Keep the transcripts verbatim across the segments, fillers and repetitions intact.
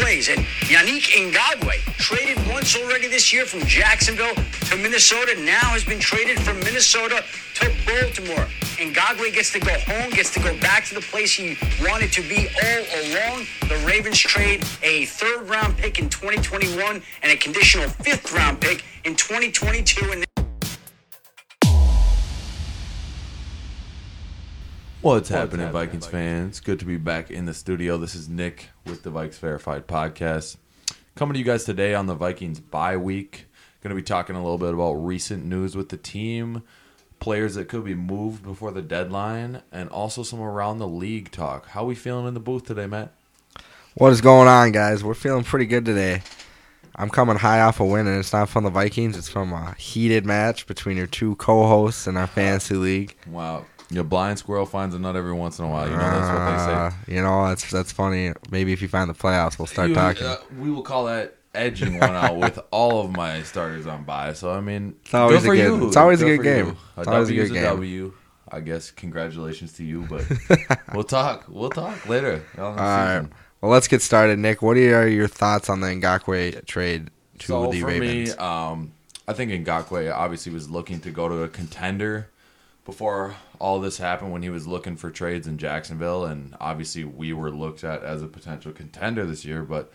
plays. And Yannick Ngakoue, traded once already this year from Jacksonville to Minnesota, now has been traded from Minnesota to Baltimore. Ngakoue gets to go home, gets to go back to the place he wanted to be all along. The Ravens trade a third-round pick in twenty twenty-one and a conditional fifth-round pick in twenty twenty-two. And What's happening, What's happening Vikings, Vikings fans? Good to be back in the studio. This is Nick with the Vikes Verified Podcast. Coming to you guys today on the Vikings bye week. Going to be talking a little bit about recent news with the team, players that could be moved before the deadline, and also some around the league talk. How are we feeling in the booth today, Matt? What is going on, guys? We're feeling pretty good today. I'm coming high off a win, and it's not from the Vikings. It's from a heated match between your two co-hosts in our fantasy league. Wow. Your blind squirrel finds a nut every once in a while. You know, that's what they say. You know, that's that's funny. Maybe if you find the playoffs, we'll start you, talking. Uh, we will call that edging one out with all of my starters on bye. So, I mean, it's always good a good, it's always good, a good game. It's a always w a good game. W, I guess, congratulations to you, but we'll talk. We'll talk later. All right. Well, let's get started, Nick. What are your thoughts on the Ngakoue trade to so the for Ravens? Me, um, I think Ngakoue obviously was looking to go to a contender before all this happened, when he was looking for trades in Jacksonville, and obviously we were looked at as a potential contender this year, but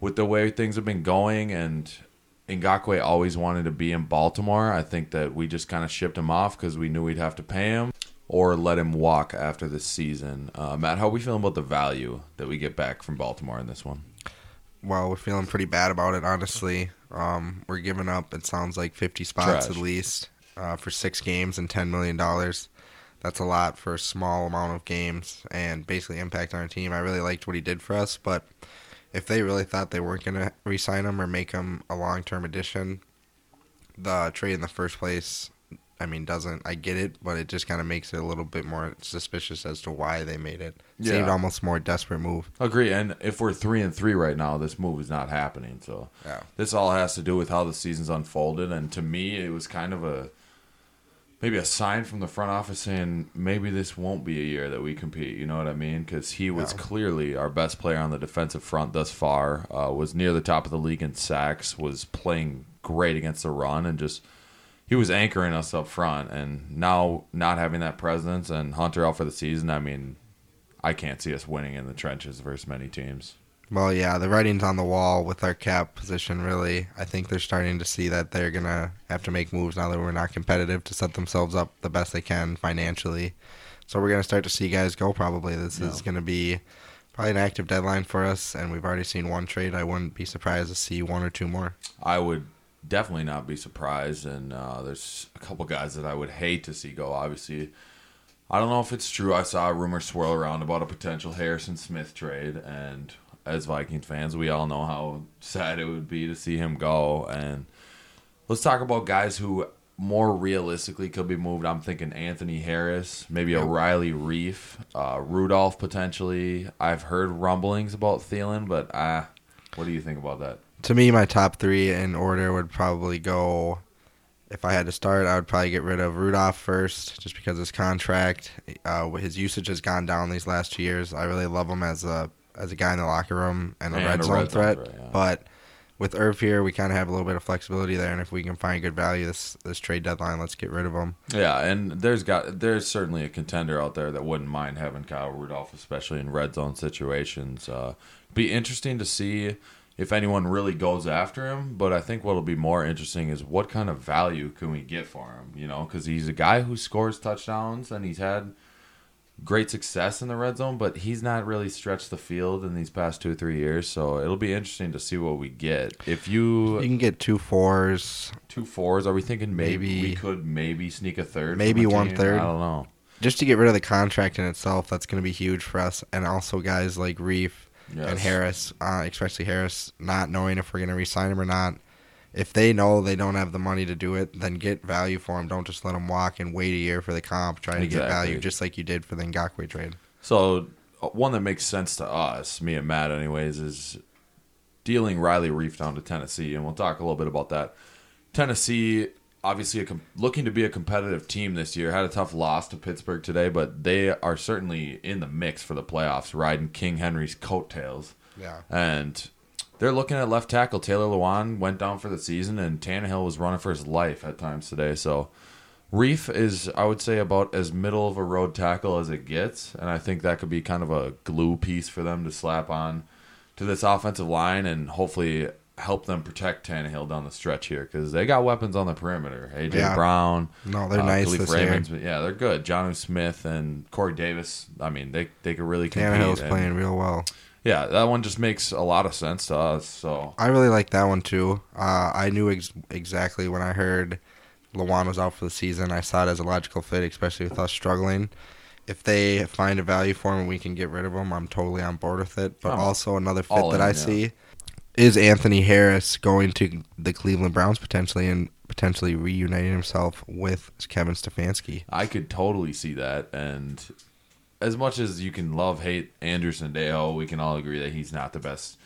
with the way things have been going, and Ngakoue always wanted to be in Baltimore, I think that we just kind of shipped him off because we knew we'd have to pay him or let him walk after this season. Uh, Matt, how are we feeling about the value that we get back from Baltimore in this one? Well, we're feeling pretty bad about it, honestly. Um, we're giving up, it sounds like, fifty spots Trash. at least. Uh, for six games and ten million dollars. That's a lot for a small amount of games and basically impact on our team. I really liked what he did for us, but if they really thought they weren't going to re-sign him or make him a long-term addition, the trade in the first place, I mean, doesn't. I get it, but it just kind of makes it a little bit more suspicious as to why they made it. It yeah. seemed almost more desperate move. Agree, and if we're three and three right now, this move is not happening. So yeah. This all has to do with how the season's unfolded, and to me, it was kind of a maybe a sign from the front office saying maybe this won't be a year that we compete. You know what I mean? Because he was yeah. clearly our best player on the defensive front thus far, uh, was near the top of the league in sacks, was playing great against the run, and just he was anchoring us up front. And now not having that presence and Hunter out for the season, I mean, I can't see us winning in the trenches versus many teams. Well, yeah, the writing's on the wall with our cap position, really. I think they're starting to see that they're going to have to make moves now that we're not competitive to set themselves up the best they can financially. So we're going to start to see guys go probably. This no. is going to be probably an active deadline for us, and we've already seen one trade. I wouldn't be surprised to see one or two more. I would definitely not be surprised, and uh, there's a couple guys that I would hate to see go, obviously. I don't know if it's true. I saw a rumor swirl around about a potential Harrison Smith trade, and as Vikings fans, we all know how sad it would be to see him go. And let's talk about guys who more realistically could be moved. I'm thinking Anthony Harris, maybe a Riley Reif, uh, Rudolph potentially. I've heard rumblings about Thielen, but uh, what do you think about that? To me, my top three in order would probably go, if I had to start, I would probably get rid of Rudolph first just because his contract, uh, his usage has gone down these last two years. I really love him as a as a guy in the locker room and a and red zone a red threat. Zone, right, yeah. But with Irv here, we kind of have a little bit of flexibility there, and if we can find good value this this trade deadline, let's get rid of him. Yeah, and there's got there's certainly a contender out there that wouldn't mind having Kyle Rudolph, especially in red zone situations. Uh, be interesting to see if anyone really goes after him, but I think what'll be more interesting is what kind of value can we get for him, you know, because he's a guy who scores touchdowns, and he's had great success in the red zone, but he's not really stretched the field in these past two or three years, so it'll be interesting to see what we get. If you you can get two fours, two fours, are we thinking maybe, maybe we could maybe sneak a third, maybe one team? Third? I don't know. Just to get rid of the contract in itself, that's going to be huge for us, and also guys like Reif yes. and Harris, uh, especially Harris, not knowing if we're going to re-sign him or not. If they know they don't have the money to do it, then get value for them. Don't just let them walk and wait a year for the comp, trying exactly. to get value, just like you did for the Ngakoue trade. So one that makes sense to us, me and Matt anyways, is dealing Riley Reif down to Tennessee, and we'll talk a little bit about that. Tennessee, obviously a com- looking to be a competitive team this year, had a tough loss to Pittsburgh today, but they are certainly in the mix for the playoffs, riding King Henry's coattails. Yeah. And they're looking at left tackle. Taylor Lewan went down for the season, and Tannehill was running for his life at times today. So Reif is, I would say, about as middle of a road tackle as it gets, and I think that could be kind of a glue piece for them to slap on to this offensive line and hopefully help them protect Tannehill down the stretch here, because they got weapons on the perimeter. A J yeah. Brown, no, they're uh, nice. Khalif Raymond's, yeah, they're good. John Smith and Corey Davis. I mean, they they could really compete. Tannehill's and, playing real well. Yeah, that one just makes a lot of sense to us. So I really like that one too. Uh, I knew ex- exactly when I heard Lewan was out for the season. I saw it as a logical fit, especially with us struggling. If they find a value for him and we can get rid of him, I'm totally on board with it. But I'm also another fit that in, I yeah. see is Anthony Harris going to the Cleveland Browns potentially and potentially reuniting himself with Kevin Stefanski. I could totally see that. And as much as you can love-hate Anderson Dale, we can all agree that he's not the best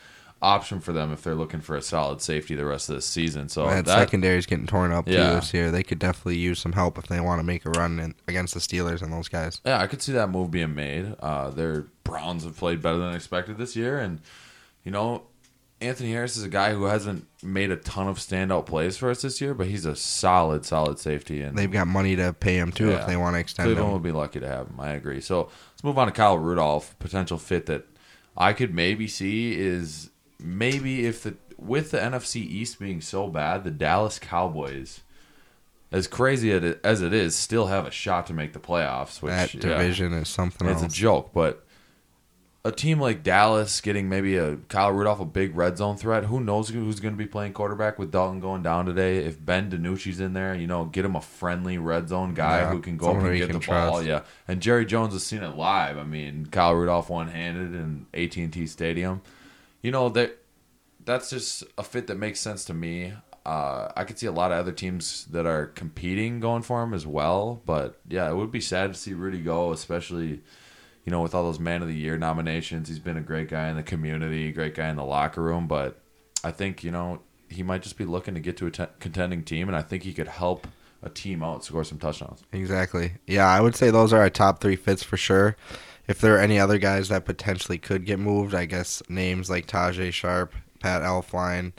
option for them if they're looking for a solid safety the rest of this season. So that, that secondary is getting torn up yeah. too this year. They could definitely use some help if they want to make a run in, against the Steelers and those guys. Yeah, I could see that move being made. Uh, their Browns have played better than expected this year, and you know, Anthony Harris is a guy who hasn't made a ton of standout plays for us this year, but he's a solid, solid safety. And they've got money to pay him, too, yeah. if they want to extend Cleveland him. Cleveland would be lucky to have him. I agree. So let's move on to Kyle Rudolph. Potential fit that I could maybe see is maybe if the with the N F C East being so bad, the Dallas Cowboys, as crazy as it is, still have a shot to make the playoffs. Which, that division yeah, is something it's else. It's a joke, but a team like Dallas getting maybe a Kyle Rudolph, a big red zone threat. Who knows who's going to be playing quarterback with Dalton going down today? If Ben DiNucci's in there, you know, get him a friendly red zone guy yeah, who can go up and get the trust. ball. Yeah, and Jerry Jones has seen it live. I mean, Kyle Rudolph one-handed in A T and T Stadium. You know, that that's just a fit that makes sense to me. Uh, I could see a lot of other teams that are competing going for him as well. But, yeah, it would be sad to see Rudy go, especially – you know, with all those Man of the Year nominations. He's been a great guy in the community, great guy in the locker room. But I think, you know, he might just be looking to get to a t- contending team, and I think he could help a team out score some touchdowns. Exactly. Yeah, I would say those are our top three fits for sure. If there are any other guys that potentially could get moved, I guess names like Tajay Sharp, Pat Elflein,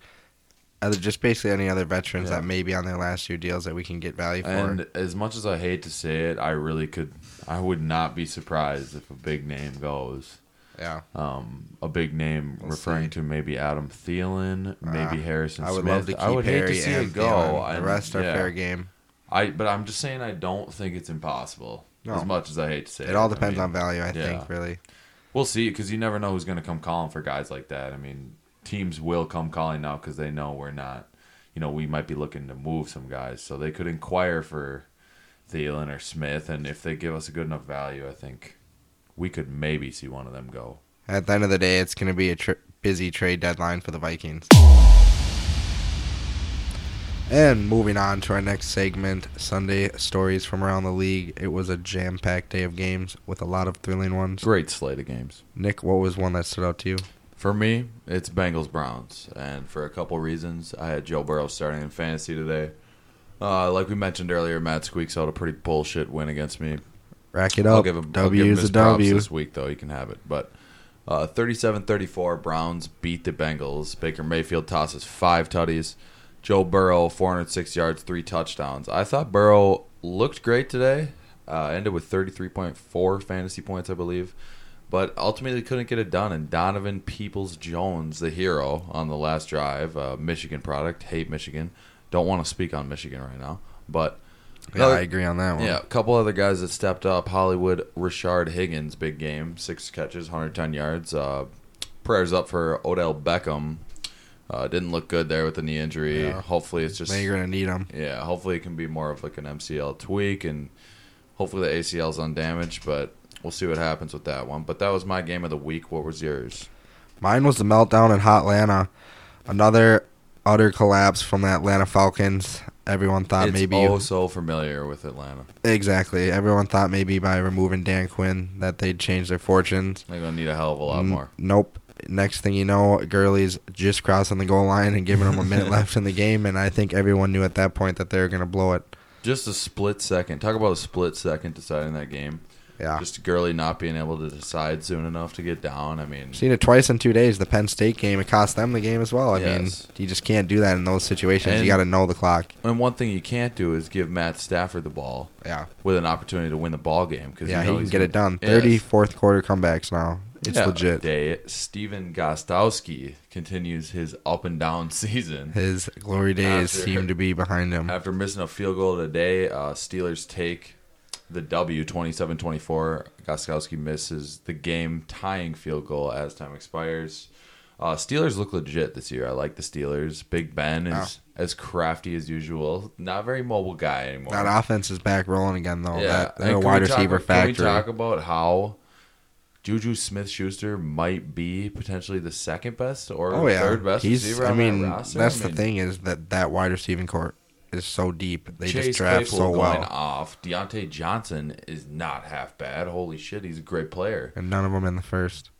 just basically any other veterans yeah. that may be on their last year deals that we can get value for. And as much as I hate to say it, I really could – I would not be surprised if a big name goes. Yeah. Um, a big name we'll referring see. to maybe Adam Thielen, maybe uh, Harrison Smith. I would Smith. love to keep I would Harry hate to see and it go. Thielen. The rest I, are yeah. fair game. I But I'm just saying I don't think it's impossible no. as much as I hate to say it. It all depends I mean, on value, I yeah. think, really. We'll see, because you never know who's going to come calling for guys like that. I mean – teams will come calling now because they know we're not, you know, we might be looking to move some guys. So they could inquire for Thielen or Smith, and if they give us a good enough value, I think we could maybe see one of them go. At the end of the day, it's going to be a tr- busy trade deadline for the Vikings. And moving on to our next segment, Sunday Stories from Around the League. It was a jam-packed day of games with a lot of thrilling ones. Great slate of games. Nick, what was one that stood out to you? For me, it's Bengals-Browns, and for a couple reasons. I had Joe Burrow starting in fantasy today. Uh, like we mentioned earlier, Matt squeaks out a pretty bullshit win against me. Rack it up. I'll give him, W's give him his a W. This week, though, he can have it. But uh, thirty-seven thirty-four, Browns beat the Bengals. Baker Mayfield tosses five tutties. Joe Burrow, four hundred six yards, three touchdowns. I thought Burrow looked great today. Uh, ended with thirty-three point four fantasy points, I believe. But ultimately couldn't get it done, and Donovan Peoples-Jones, the hero on the last drive, uh, Michigan product, hate Michigan. Don't want to speak on Michigan right now. But yeah, another, I agree on that one. Yeah, a couple other guys that stepped up. Hollywood, Richard Higgins, big game, six catches, one hundred ten yards. Uh, prayers up for Odell Beckham. Uh, didn't look good there with the knee injury. Yeah. Hopefully it's just – you're going to need him. Yeah, hopefully it can be more of like an M C L tweak, and hopefully the A C L is undamaged, but – we'll see what happens with that one. But that was my game of the week. What was yours? Mine was the meltdown in Hotlanta. Another utter collapse from the Atlanta Falcons. Everyone thought it's maybe... It's oh so familiar with Atlanta. Exactly. Everyone thought maybe by removing Dan Quinn that they'd change their fortunes. They're going to need a hell of a lot N- more. Nope. Next thing you know, Gurley's just crossing the goal line and giving them a minute left in the game, and I think everyone knew at that point that they were going to blow it. Just a split second. Talk about a split second deciding that game. Yeah. Just Gurley not being able to decide soon enough to get down. I mean, seen it twice in two days. The Penn State game, it cost them the game as well. I yes. mean, you just can't do that in those situations. And you got to know the clock. And one thing you can't do is give Matt Stafford the ball. Yeah. With an opportunity to win the ball game. Cause yeah, you know he can get it done. thirty fourth quarter comebacks now. It's yeah, legit. Day. Steven Gostkowski continues his up and down season. His glory days after, seem to be behind him. After missing a field goal today, uh, Steelers take the W, twenty-seven twenty-four. Gostkowski misses the game-tying field goal as time expires. Uh, Steelers look legit this year. I like the Steelers. Big Ben is oh. as crafty as usual. Not a very mobile guy anymore. That offense is back rolling again, though. Yeah. That, they're a wide receiver talk, factory. Can we talk about how Juju Smith-Schuster might be potentially the second best or oh, yeah. third best He's, receiver I on mean, that roster. That's I mean, the thing is that that wide receiving court is so deep. They Chase just draft Claypool so well. Going off. Deontay Johnson is not half bad. Holy shit, he's a great player. And none of them in the first.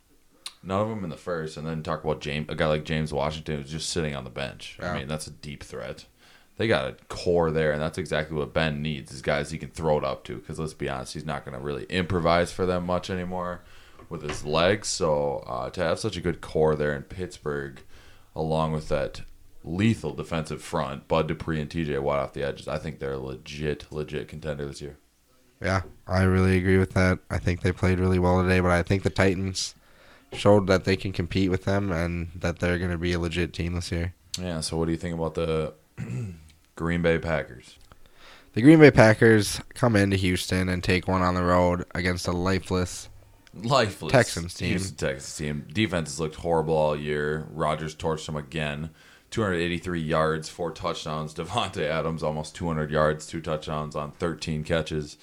None of them in the first. And then talk about James, a guy like James Washington who's just sitting on the bench. Yeah. I mean, that's a deep threat. They got a core there, and that's exactly what Ben needs, is guys he can throw it up to. Because let's be honest, he's not going to really improvise for them much anymore with his legs. So uh, to have such a good core there in Pittsburgh, along with that lethal defensive front, Bud Dupree and T J Watt off the edges, I think they're a legit, legit contender this year. Yeah, I really agree with that. I think they played really well today, but I think the Titans showed that they can compete with them and that they're going to be a legit team this year. Yeah, so what do you think about the Green Bay Packers? The Green Bay Packers come into Houston and take one on the road against a lifeless Lifeless Texans team. Houston Texans team. Defense has looked horrible all year. Rodgers torched them again. two hundred eighty-three yards, four touchdowns. Devontae Adams almost two hundred yards, two touchdowns on thirteen catches.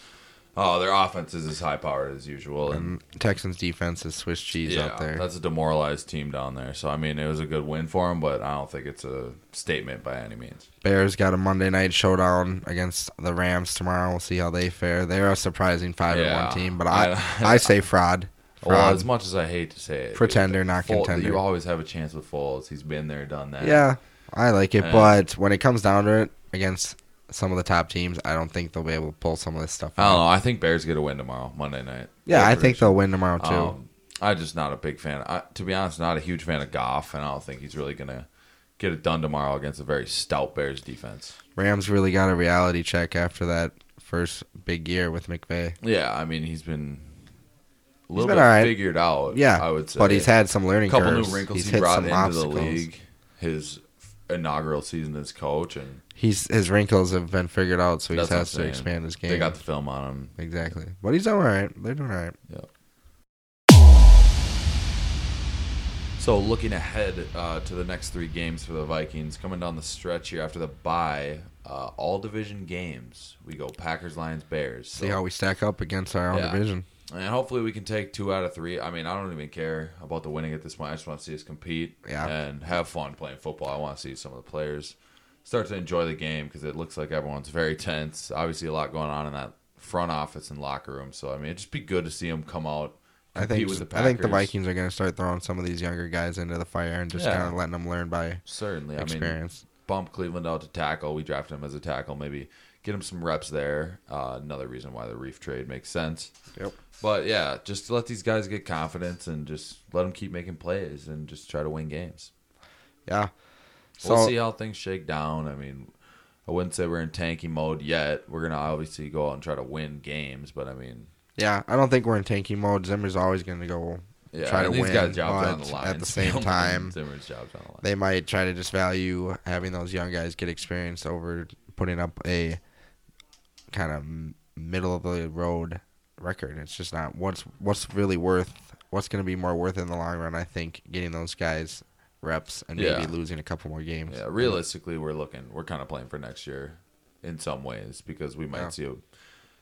Oh, their offense is as high powered as usual. And, and Texans defense is Swiss cheese yeah, out there. That's a demoralized team down there. So I mean, it was a good win for them, but I don't think it's a statement by any means. Bears got a Monday night showdown against the Rams tomorrow. We'll see how they fare. They're a surprising five yeah. and one team, but I I say fraud. fraud. Well, as much as I hate to say it, pretender, dude, not Foles, contender. You always have a chance with Foles. He's been there, done that. Yeah, I like it, and but when it comes down to it, against some of the top teams, I don't think they'll be able to pull some of this stuff out. I don't know. I think Bears get a win tomorrow, Monday night. Yeah, I prediction. think they'll win tomorrow, too. Um, I'm just not a big fan. I, to be honest, not a huge fan of Goff, and I don't think he's really going to get it done tomorrow against a very stout Bears defense. Rams really got a reality check after that first big year with McVay. Yeah, I mean, he's been a little been bit right. figured out, yeah, I would say. But he's had some learning curves. A couple curves. new wrinkles he's he brought into obstacles. the league. His inaugural season as coach, and he's his wrinkles have been figured out, so he has to expand his game. They got the film on him, exactly. But he's doing all right. They're doing all right. Yeah. So looking ahead uh, to the next three games for the Vikings, coming down the stretch here after the bye, uh, all division games. We go Packers, Lions, Bears. So, see how we stack up against our own yeah. division, and hopefully we can take two out of three. I mean, I don't even care about the winning at this point. I just want to see us compete yeah. and have fun playing football. I want to see some of the players start to enjoy the game because it looks like everyone's very tense. Obviously, a lot going on in that front office and locker room. So, I mean, it'd just be good to see them come out and compete with the Packers. I think the Vikings are going to start throwing some of these younger guys into the fire and just yeah. kind of letting them learn by Certainly. experience. I mean, bump Cleveland out to tackle. We drafted him as a tackle. Maybe get him some reps there. Uh, another reason why the Reif trade makes sense. Yep. But, yeah, just let these guys get confidence and just let them keep making plays and just try to win games. Yeah. So, we'll see how things shake down. I mean, I wouldn't say we're in tanking mode yet. We're going to obviously go out and try to win games, but I mean. Yeah, I don't think we're in tanking mode. Zimmer's always going to go yeah, try to win. Jobs on the line. At the same time, Zimmer's job's on the line. They might try to just value having those young guys get experience over putting up a kind of middle-of-the-road record. It's just not what's what's really worth, what's going to be more worth in the long run, I think, getting those guys reps and maybe yeah. losing a couple more games. Yeah, realistically, we're looking, we're kind of playing for next year in some ways because we might yeah. see a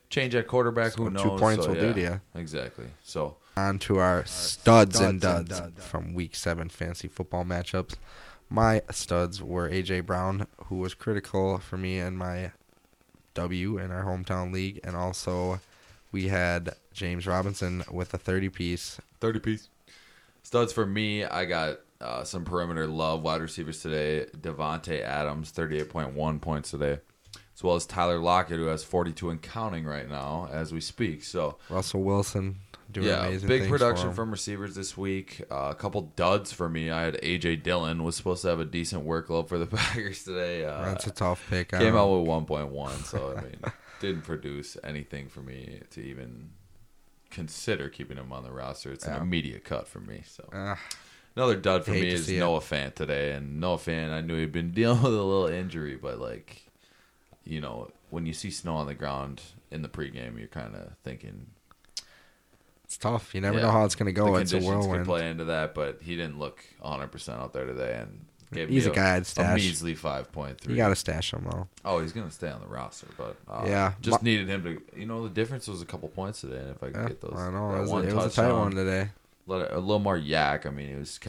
change at quarterback. So who knows? Two points so, will yeah, do to you. Exactly. So on to our, our studs, studs and duds and dud. from Week Seven fantasy football matchups. My studs were A J Brown, who was critical for me in my W in our hometown league, and also we had James Robinson with a thirty piece. thirty piece. Studs for me, I got Uh, some perimeter love wide receivers today. Devontae Adams, thirty-eight point one points today. as well as Tyler Lockett, who has forty-two and counting right now as we speak. So Russell Wilson doing yeah, amazing big things production for him. From receivers this week. Uh, a couple duds for me. I had A J Dillon, was supposed to have a decent workload for the Packers today. Uh, That's a tough pick. Came out with one point one, so I mean, didn't produce anything for me to even consider keeping him on the roster. It's yeah. an immediate cut for me. So. Uh. Another dud for me is Noah Fant today. And Noah Fant, I knew he'd been dealing with a little injury, but, like, you know, when you see snow on the ground in the pregame, you're kind of thinking. It's tough. You never yeah, know how it's going to go. It's a whirlwind. Conditions can play into that, but he didn't look one hundred percent out there today. And gave he's me a, a guy I'd stash. A measly five point three. You got to stash him, though. Oh, he's going to stay on the roster. But uh, yeah, just my, needed him to. You know, the difference was a couple points today. And if I could yeah, get those. I know. It was, one a, it was a tight one today. A little more yak. I mean, he was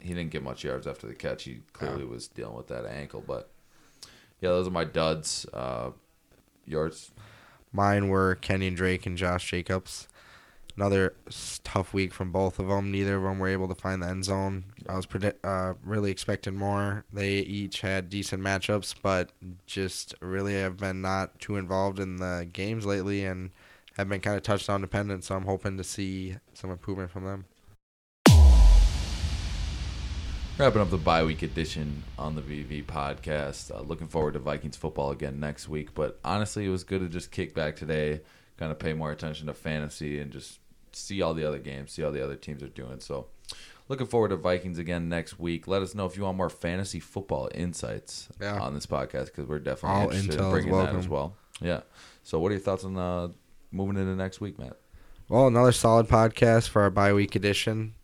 he didn't get much yards after the catch. He clearly yeah. was dealing with that ankle. But, yeah, those are my duds. Uh, yards? Mine were Kenyon Drake and Josh Jacobs. Another tough week from both of them. Neither of them were able to find the end zone. I was predict- uh, really expecting more. They each had decent matchups, but just really have been not too involved in the games lately and have been kind of touchdown dependent. So I'm hoping to see some improvement from them. Wrapping up the bye week edition on the V V podcast. Uh, looking forward to Vikings football again next week. But honestly, it was good to just kick back today, kind of pay more attention to fantasy and just see all the other games, see how the other teams are doing. So looking forward to Vikings again next week. Let us know if you want more fantasy football insights yeah. on this podcast, because we're definitely all interested in bringing that as well. Yeah. So what are your thoughts on uh, moving into next week, Matt? Well, another solid podcast for our bye week edition.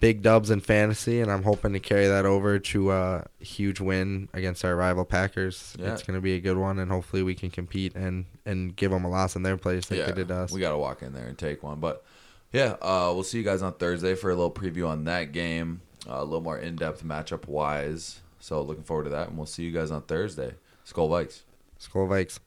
Big dubs in fantasy, and I'm hoping to carry that over to a huge win against our rival Packers. Yeah. It's going to be a good one, and hopefully we can compete and, and give them a loss in their place like yeah, they did us. We got to walk in there and take one. But, yeah, uh, we'll see you guys on Thursday for a little preview on that game, uh, a little more in-depth matchup-wise. So looking forward to that, and we'll see you guys on Thursday. Skol Vikes. Skol Vikes.